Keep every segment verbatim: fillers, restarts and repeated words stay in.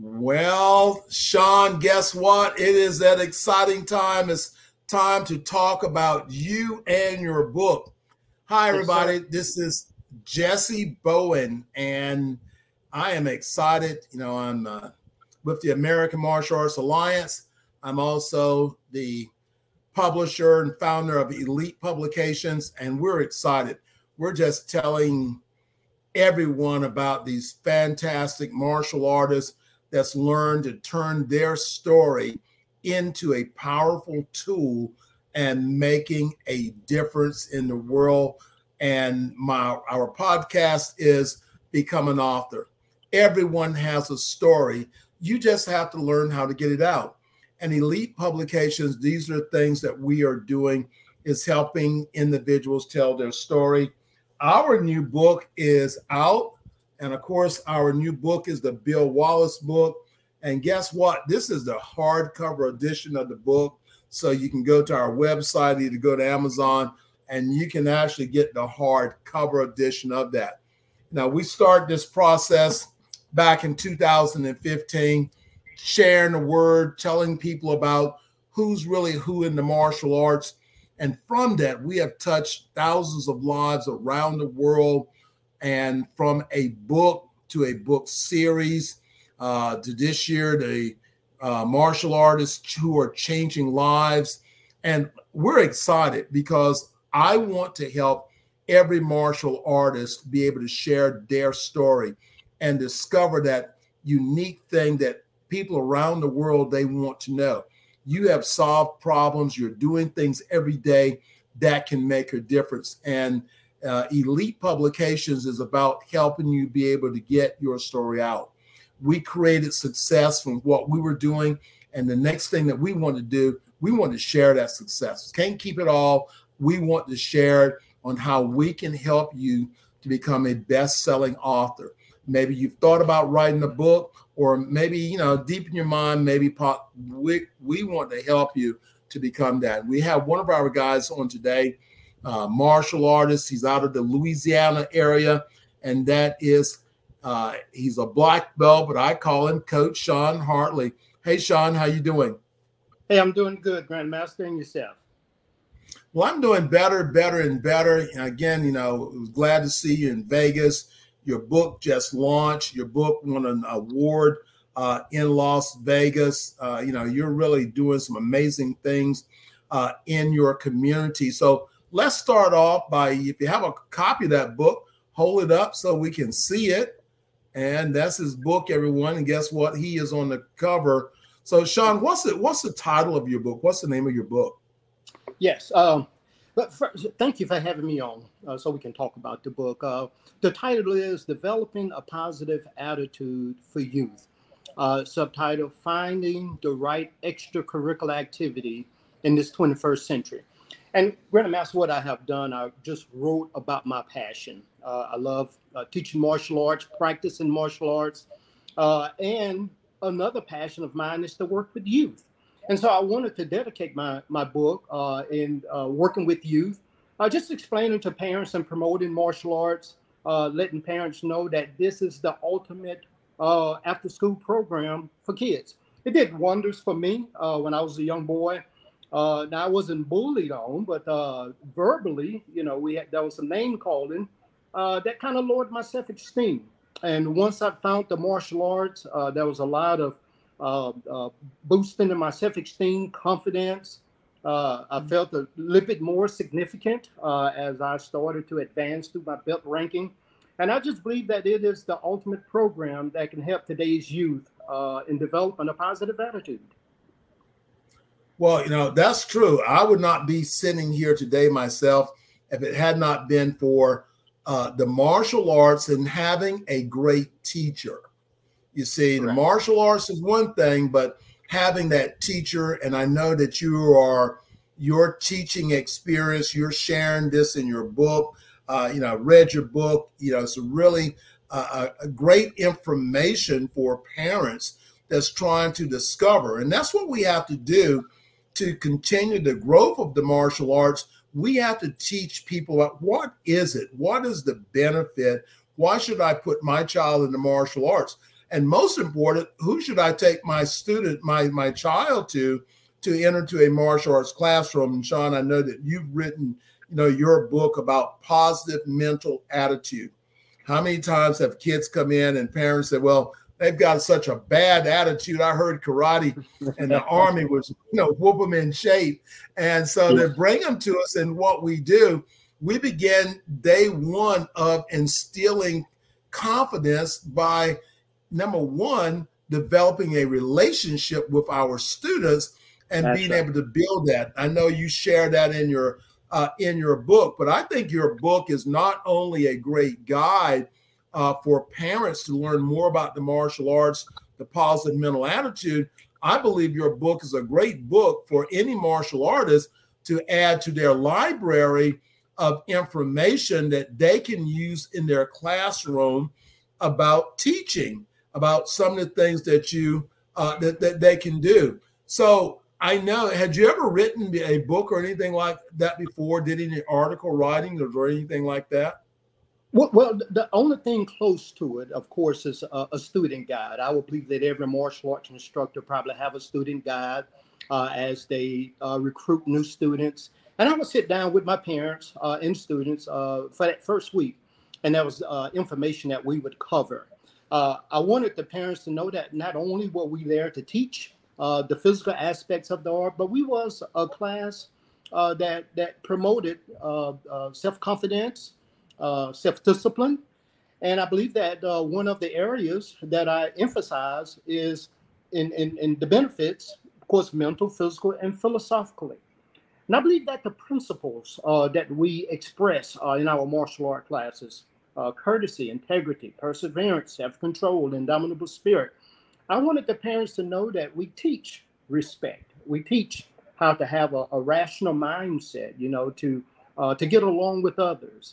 Well, Shun, guess what? It is that exciting time. It's time to talk about you and your book. Hi, everybody. This is Jessie Bowen, and I am excited. You know, I'm uh, with the American Martial Arts Alliance. I'm also the publisher and founder of Elite Publications, and we're excited. We're just telling everyone about these fantastic martial artists that's learned to turn their story into a powerful tool and making a difference in the world. And my our podcast is Become an Author. Everyone has a story. You just have to learn how to get it out. And Elite Publications, these are things that we are doing, is helping individuals tell their story. Our new book is out. And of course, our new book is the Bill Wallace book. And guess what? This is the hardcover edition of the book. So you can go to our website, either go to Amazon, and you can actually get the hardcover edition of that. Now, we started this process back in two thousand fifteen, sharing the word, telling people about who's really who in the martial arts. And from that, we have touched thousands of lives around the world. And from a book to a book series uh, to this year, the uh, martial artists who are changing lives. And we're excited because I want to help every martial artist be able to share their story and discover that unique thing that people around the world, they want to know. You have solved problems. You're doing things every day that can make a difference. And Uh, Elite Publications is about helping you be able to get your story out. We created success from what we were doing, and the next thing that we want to do, we want to share that success. Can't keep it all. We want to share it on how we can help you to become a best-selling author. Maybe you've thought about writing a book, or maybe, you know, deep in your mind, maybe pop, we, we want to help you to become that. We have one of our guys on today, Uh, martial artist. He's out of the Louisiana area, and that is uh, he's a black belt, but I call him Coach Shun Hartley. Hey, Shun, how you doing? Hey, I'm doing good, Grandmaster, and yourself? Well, I'm doing better, better, and better. And again, you know, was glad to see you in Vegas. Your book just launched. Your book won an award uh, in Las Vegas. Uh, you know, you're really doing some amazing things uh, in your community. So let's start off by, if you have a copy of that book, hold it up so we can see it. And that's his book, everyone. And guess what? He is on the cover. So, Shun, what's the, what's the title of your book? What's the name of your book? Yes. Um, but first, thank you for having me on uh, so we can talk about the book. Uh, the title is Developing a Positive Attitude for Youth. Uh, subtitle, Finding the Right Extracurricular Activity in this twenty-first Century. And Grandmaster, what I have done, I just wrote about my passion. Uh, I love uh, teaching martial arts, practicing martial arts. Uh, and another passion of mine is to work with youth. And so I wanted to dedicate my, my book uh, in uh, working with youth, uh, just explaining to parents and promoting martial arts, uh, letting parents know that this is the ultimate uh, after-school program for kids. It did wonders for me uh, when I was a young boy. Uh, now, I wasn't bullied on, but uh, verbally, you know, we had, there was some name calling uh, that kind of lowered my self-esteem. And once I found the martial arts, uh, there was a lot of uh, uh, boosting in my self-esteem, confidence. Uh, I felt a little bit more significant uh, as I started to advance through my belt ranking. And I just believe that it is the ultimate program that can help today's youth uh, in developing a positive attitude. Well, you know, that's true. I would not be sitting here today myself if it had not been for uh, the martial arts and having a great teacher. You see, correct. The martial arts is one thing, but having that teacher, and I know that you are, your teaching experience, you're sharing this in your book. Uh, you know, I read your book. You know, it's really uh, a great information for parents that's trying to discover. And that's what we have to do. To continue the growth of the martial arts, we have to teach people about what is it? What is the benefit? Why should I put my child in the martial arts? And most important, who should I take my student, my, my child to, to enter to a martial arts classroom? And Shun, I know that you've written, you know, your book about positive mental attitude. How many times have kids come in and parents say, well, they've got such a bad attitude. I heard karate and the Army was, you know, whoop them in shape. And so they bring them to us, and what we do, we begin day one of instilling confidence by, number one, developing a relationship with our students and That's being right. able to build that. I know you share that in your uh, in your book, but I think your book is not only a great guide Uh, for parents to learn more about the martial arts, the positive mental attitude. I believe your book is a great book for any martial artist to add to their library of information that they can use in their classroom about teaching, about some of the things that you uh, that, that they can do. So I know, had you ever written a book or anything like that before? Did any article writing or anything like that? Well, the only thing close to it, of course, is a, a student guide. I would believe that every martial arts instructor probably have a student guide uh, as they uh, recruit new students. And I would sit down with my parents uh, and students uh, for that first week, and that was uh, information that we would cover. Uh, I wanted the parents to know that not only were we there to teach uh, the physical aspects of the art, but we was a class uh, that, that promoted uh, uh, self-confidence, Uh, self-discipline. And I believe that uh, one of the areas that I emphasize is in, in, in the benefits, of course, mental, physical, and philosophically. And I believe that the principles uh, that we express uh, in our martial art classes, uh, courtesy, integrity, perseverance, self-control, indomitable spirit. I wanted the parents to know that we teach respect. We teach how to have a, a rational mindset, you know, to uh, to get along with others.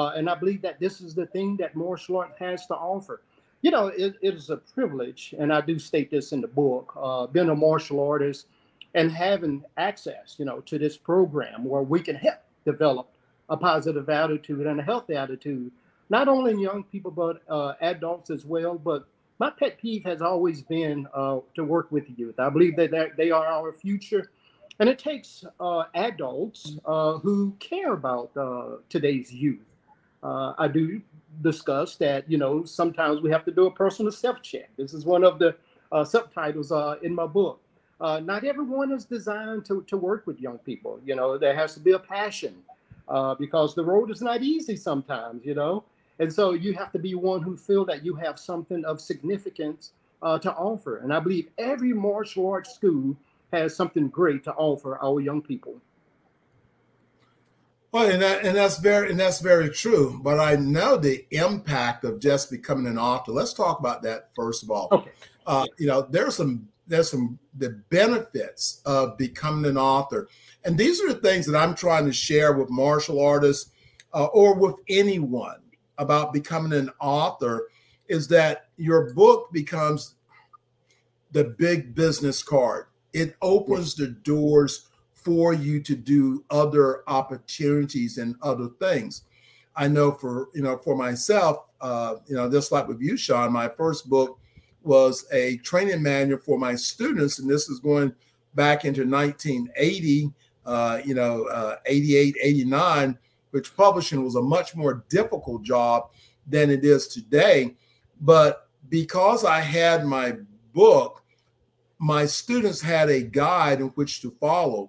Uh, and I believe that this is the thing that martial art has to offer. You know, it, it is a privilege, and I do state this in the book, uh, being a martial artist and having access, you know, to this program where we can help develop a positive attitude and a healthy attitude, not only in young people, but uh, adults as well. But my pet peeve has always been uh, to work with youth. I believe that they are our future. And it takes uh, adults uh, who care about uh, today's youth. Uh, I do discuss that, you know, sometimes we have to do a personal self-check. This is one of the uh, subtitles uh, in my book. Uh, not everyone is designed to, to work with young people. You know, there has to be a passion uh, because the road is not easy sometimes, you know. And so you have to be one who feel that you have something of significance uh, to offer. And I believe every martial arts school has something great to offer our young people. Well, and that, and that's very and that's very true. But I know the impact of just becoming an author. Let's talk about that first of all. Okay. Uh, you know, there's some there's some the benefits of becoming an author, and these are the things that I'm trying to share with martial artists uh, or with anyone about becoming an author. Is that your book becomes the big business card? It opens the doors for you to do other opportunities and other things. I know for, you know, for myself, uh, you know, just like with you, Shun, my first book was a training manual for my students. And this is going back into nineteen eighty, uh, you know, uh, eighty-eight, eighty-nine, which publishing was a much more difficult job than it is today. But because I had my book, my students had a guide in which to follow.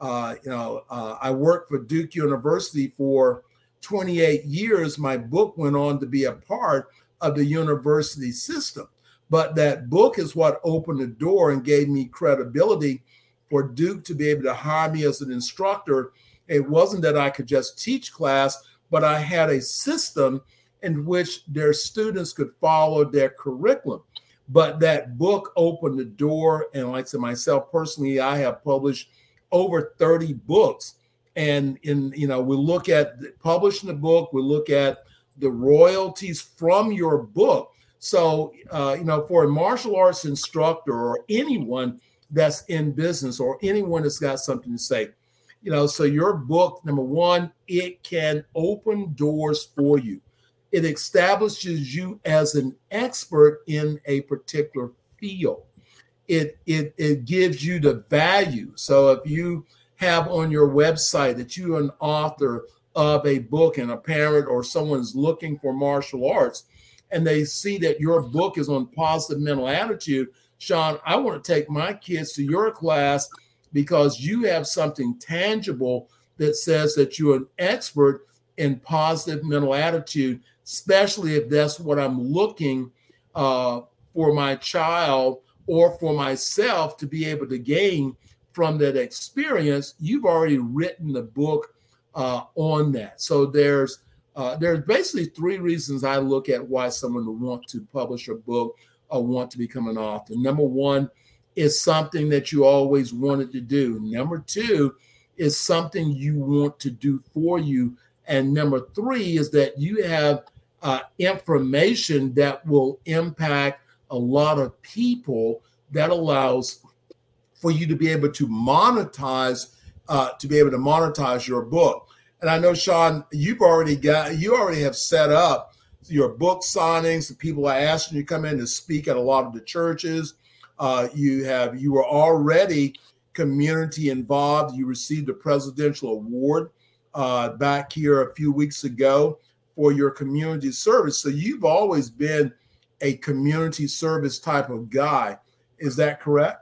Uh, you know, uh, I worked for Duke University for twenty-eight years. My book went on to be a part of the university system. But that book is what opened the door and gave me credibility for Duke to be able to hire me as an instructor. It wasn't that I could just teach class, but I had a system in which their students could follow their curriculum. But that book opened the door. And like I said, myself personally, I have published over thirty books. And in, you know, we look at the, publishing the book, we look at the royalties from your book. So, uh, you know, for a martial arts instructor or anyone that's in business or anyone that's got something to say, you know, so your book, number one, it can open doors for you. It establishes you as an expert in a particular field. It, it, it gives you the value. So if you have on your website that you're an author of a book and a parent or someone's looking for martial arts and they see that your book is on positive mental attitude, Sean, I want to take my kids to your class because you have something tangible that says that you're an expert in positive mental attitude, especially if that's what I'm looking uh, for my child or for myself to be able to gain from that experience. You've already written the book uh, on that. So there's uh, there's basically three reasons I look at why someone would want to publish a book or want to become an author. Number one is something that you always wanted to do. Number two is something you want to do for you. And number three is that you have uh, information that will impact a lot of people that allows for you to be able to monetize, uh, to be able to monetize your book. And I know, Sean, you've already got, you already have set up your book signings. The people are asking you to come in to speak at a lot of the churches. Uh, you have, you were already community involved. You received a presidential award uh, back here a few weeks ago for your community service. So you've always been a community service type of guy. Is that correct?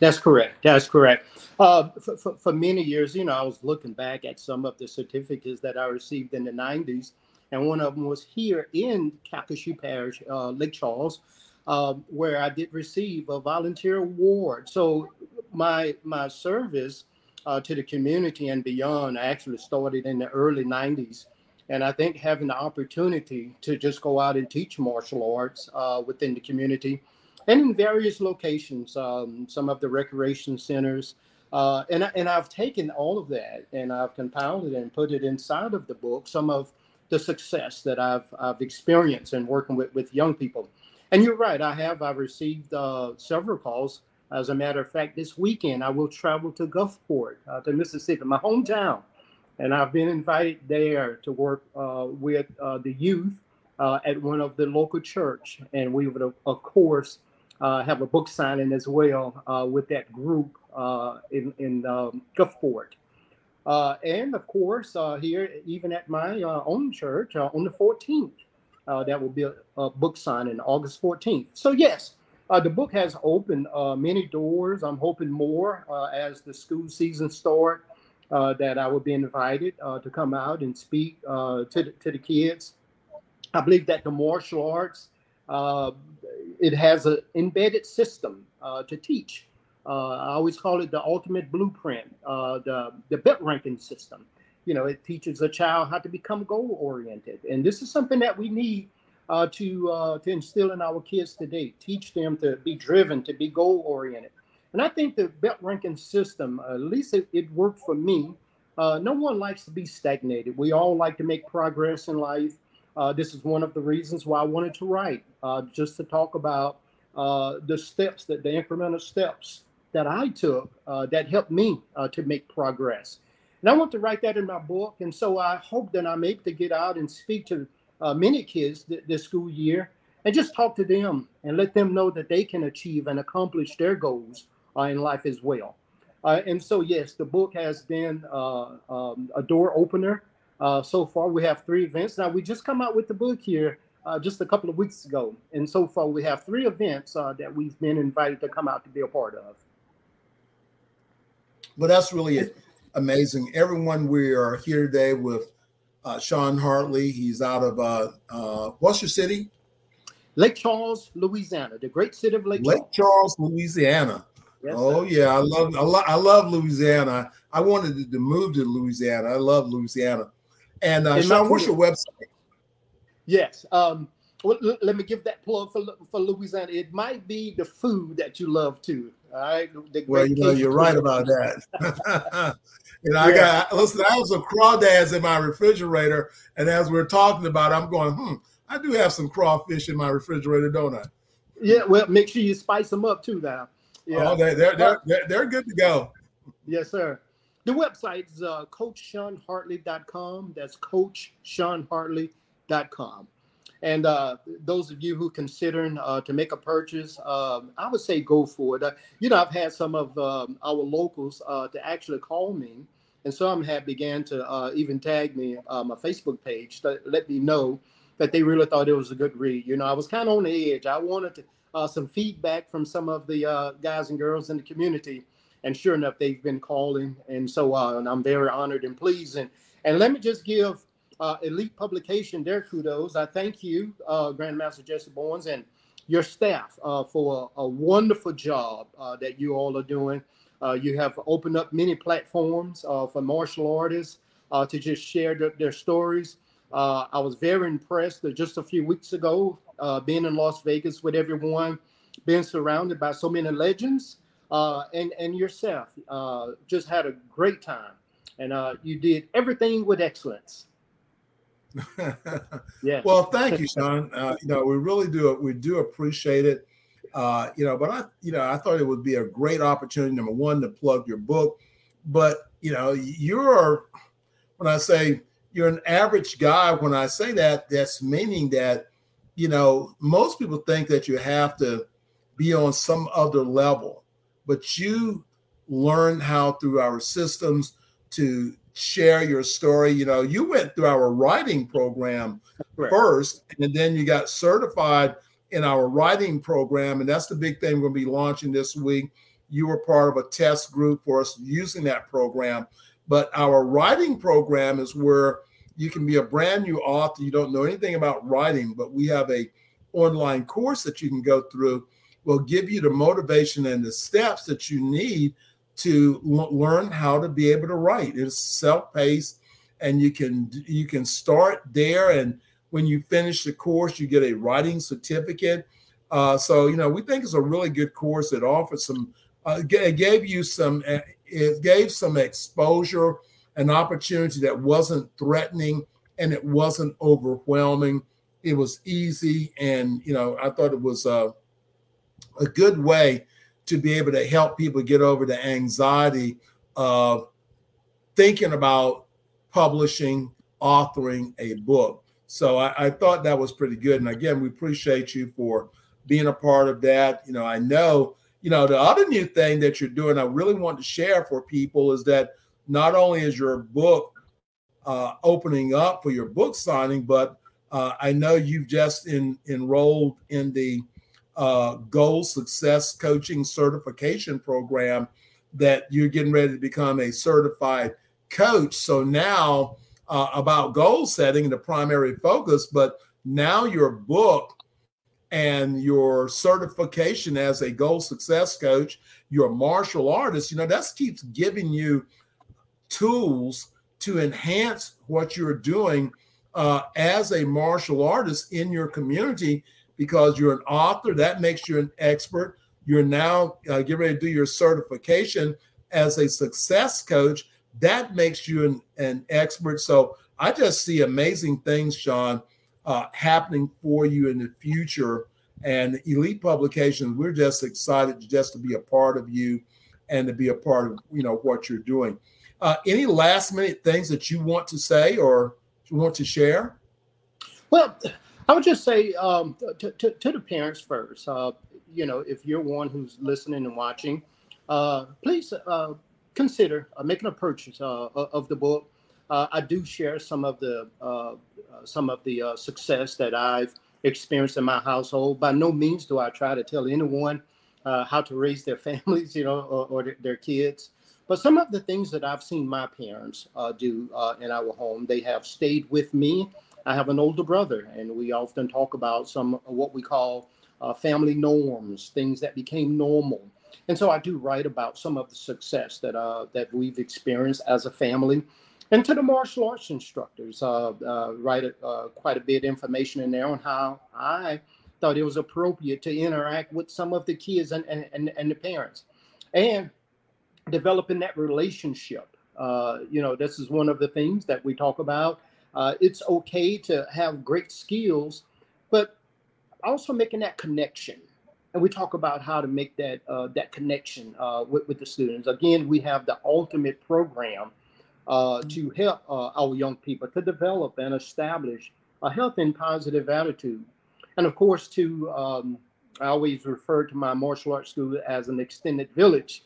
That's correct. That's correct. Uh, for, for, for many years, you know, I was looking back at some of the certificates that I received in the nineties, and one of them was here in Calcasieu Parish, uh, Lake Charles, uh, where I did receive a volunteer award. So my my service uh, to the community and beyond, I actually started in the early nineties. And I think having the opportunity to just go out and teach martial arts uh, within the community and in various locations, um, some of the recreation centers. Uh, and, and I've taken all of that and I've compounded and put it inside of the book, some of the success that I've, I've experienced in working with, with young people. And you're right, I have. I've received uh, several calls. As a matter of fact, this weekend, I will travel to Gulfport, uh, to Mississippi, my hometown. And I've been invited there to work uh, with uh, the youth uh, at one of the local church. And we would, of course, uh, have a book signing as well uh, with that group uh, in, in um, Gulfport. Uh, and, of course, uh, here, even at my uh, own church, uh, on the fourteenth, uh, that will be a, a book signing, August fourteenth. So, yes, uh, the book has opened uh, many doors. I'm hoping more uh, as the school season starts. Uh, that I would be invited uh, to come out and speak uh, to, the, to the kids. I believe that the martial arts, uh, it has an embedded system uh, to teach. Uh, I always call it the ultimate blueprint, uh, the, the belt ranking system. You know, it teaches a child how to become goal-oriented. And this is something that we need uh, to, uh, to instill in our kids today, teach them to be driven, to be goal-oriented. And I think the belt ranking system, uh, at least it, it worked for me. Uh, no one likes to be stagnated. We all like to make progress in life. Uh, this is one of the reasons why I wanted to write, uh, just to talk about uh, the steps, that the incremental steps that I took uh, that helped me uh, to make progress. And I want to write that in my book. And so I hope that I'm able to get out and speak to uh, many kids th- this school year and just talk to them and let them know that they can achieve and accomplish their goals Uh, in life as well. Uh, and so, yes, the book has been uh, um, a door opener. Uh, so far, we have three events. Now, we just come out with the book here uh, just a couple of weeks ago. And so far, we have three events uh, that we've been invited to come out to be a part of. Well, that's really amazing. Everyone, we are here today with uh, Shun Hartley. He's out of, uh, uh, what's your city? Lake Charles, Louisiana, the great city of Lake Charles. Lake Charles, Louisiana. Yes, oh yeah, I love I, lo- I love Louisiana. I wanted to, to move to Louisiana. I love Louisiana. And uh, Sean, what's your website? Yes. Um, well, l- let me give that plug for for Louisiana. It might be the food that you love too. All right. The well, you know, you're food. Right about that. And yeah. I got listen. I have some crawdads in my refrigerator, and as we're talking about it, I'm going, hmm. I do have some crawfish in my refrigerator, don't I? Yeah. Well, make sure you spice them up too now. Yeah, oh, they're, they're, they're, they're good to go. Yes, sir. The website is uh, Coach Shun Hartley dot com. That's Coach Shun Hartley dot com. And uh, those of you who are considering uh, to make a purchase, uh, I would say go for it. Uh, you know, I've had some of um, our locals uh, to actually call me, and some have began to uh, even tag me on my Facebook page to let me know that they really thought it was a good read. You know, I was kind of on the edge. I wanted to, uh, some feedback from some of the uh, guys and girls in the community. And sure enough, they've been calling. And so uh, and I'm very honored and pleased. And, and let me just give uh, Elite Publication their kudos. I thank you, uh, Grandmaster Jessie Bowen, and your staff uh, for a, a wonderful job uh, that you all are doing. Uh, you have opened up many platforms uh, for martial artists uh, to just share their, their stories. Uh, I was very impressed that just a few weeks ago, uh, being in Las Vegas with everyone, being surrounded by so many legends, uh, and, and yourself, uh, just had a great time. And uh, you did everything with excellence. Yeah. Well, thank you, Shun. Uh, you know, we really do. We do appreciate it. Uh, you know, but I, you know, I thought it would be a great opportunity, number one, to plug your book. But, you know, you're, when I say, you're an average guy. When I say that, that's meaning that, you know, most people think that you have to be on some other level, but you learn how through our systems to share your story. You know, you went through our writing program Correct. first, and then you got certified in our writing program. And that's the big thing we're going to be launching this week. You were part of a test group for us using that program. But our writing program is where you can be a brand new author. You don't know anything about writing, but we have a online course that you can go through. We'll give you the motivation and the steps that you need to l- learn how to be able to write. It's self-paced, and you can you can start there. And when you finish the course, you get a writing certificate. Uh, so you know we think it's a really good course that offers some. Uh, g- gave you some. Uh, It gave some exposure, an opportunity that wasn't threatening, and it wasn't overwhelming. It was easy, and you know I thought it was a, a good way to be able to help people get over the anxiety of thinking about publishing, authoring a book. So I, I thought that was pretty good. And again, we appreciate you for being a part of that. You know, I know. You know, the other new thing that you're doing, I really want to share for people is that not only is your book uh, opening up for your book signing, but uh, I know you've just in, enrolled in the uh, Goal Success Coaching Certification Program that you're getting ready to become a certified coach. So now uh, about goal setting, the primary focus, but now your book and your certification as a goal success coach, your martial artist, you know, that keeps giving you tools to enhance what you're doing uh, as a martial artist in your community, because you're an author. That makes you an expert. You're now uh, getting ready to do your certification as a success coach. That makes you an, an expert. So I just see amazing things, Shun, Uh, happening for you in the future. And Elite Publications, we're just excited just to be a part of you and to be a part of, you know, what you're doing. Uh, any last minute things that you want to say or you want to share? Well, I would just say um, to, to, to the parents first, uh, you know, if you're one who's listening and watching, uh, please uh, consider uh, making a purchase uh, of the book. Uh, I do share some of the uh, some of the uh, success that I've experienced in my household. By no means do I try to tell anyone uh, how to raise their families, you know, or, or their, their kids. But some of the things that I've seen my parents uh, do uh, in our home, they have stayed with me. I have an older brother, and we often talk about some what we call uh, family norms, things that became normal. And so I do write about some of the success that uh, that we've experienced as a family. And to the martial arts instructors, uh, uh, write uh, quite a bit of information in there on how I thought it was appropriate to interact with some of the kids and, and, and the parents. And developing that relationship. Uh, you know, this is one of the things that we talk about. Uh, it's okay to have great skills, but also making that connection. And we talk about how to make that, uh, that connection uh, with, with the students. Again, we have the ultimate program Uh, to help uh, our young people to develop and establish a healthy and positive attitude. And of course, to um, I always refer to my martial arts school as an extended village.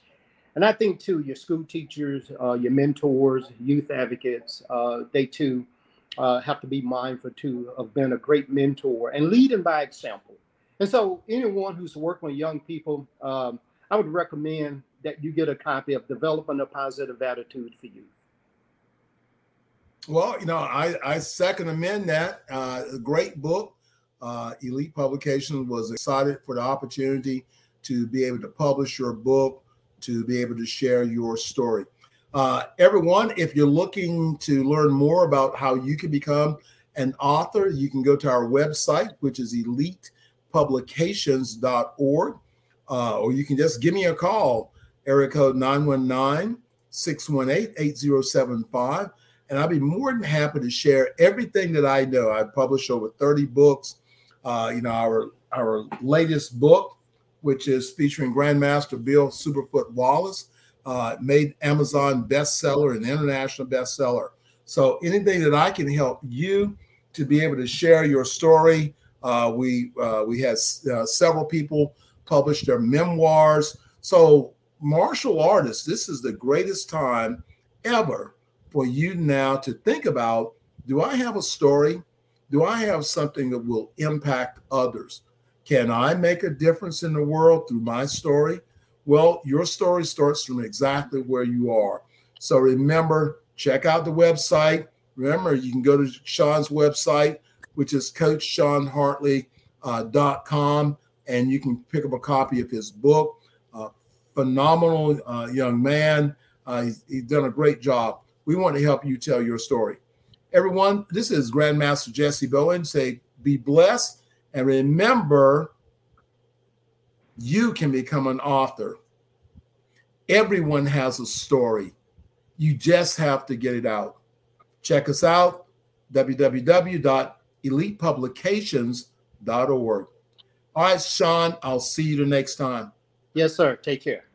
And I think, too, your school teachers, uh, your mentors, youth advocates, uh, they, too, uh, have to be mindful, too, of being a great mentor and leading by example. And so anyone who's working with young people, um, I would recommend that you get a copy of Developing a Positive Attitude for Youth. Well, you know, I, I second amend that. Uh, a great book. Uh, Elite Publications was excited for the opportunity to be able to publish your book, to be able to share your story. Uh, everyone, if you're looking to learn more about how you can become an author, you can go to our website, which is elite publications dot org, uh, or you can just give me a call, area code nine one nine, six one eight, eight zero seven five, and I'll be more than happy to share everything that I know. I've published over thirty books. Uh, you know, our, our latest book, which is featuring Grandmaster Bill Superfoot Wallace, uh, made Amazon bestseller and international bestseller. So anything that I can help you to be able to share your story, uh, we uh, we had uh, several people publish their memoirs. So martial artists, this is the greatest time ever for you now to think about, do I have a story? Do I have something that will impact others? Can I make a difference in the world through my story? Well, your story starts from exactly where you are. So remember, check out the website. Remember, you can go to Shun's website, which is coach shun hartley dot com, and you can pick up a copy of his book. Uh, phenomenal uh, young man. Uh, he's, he's done a great job. We want to help you tell your story. Everyone, this is Grandmaster Jessie Bowen. Say, be blessed. And remember, you can become an author. Everyone has a story. You just have to get it out. Check us out, w w w dot elite publications dot org. All right, Shun, I'll see you the next time. Yes, sir. Take care.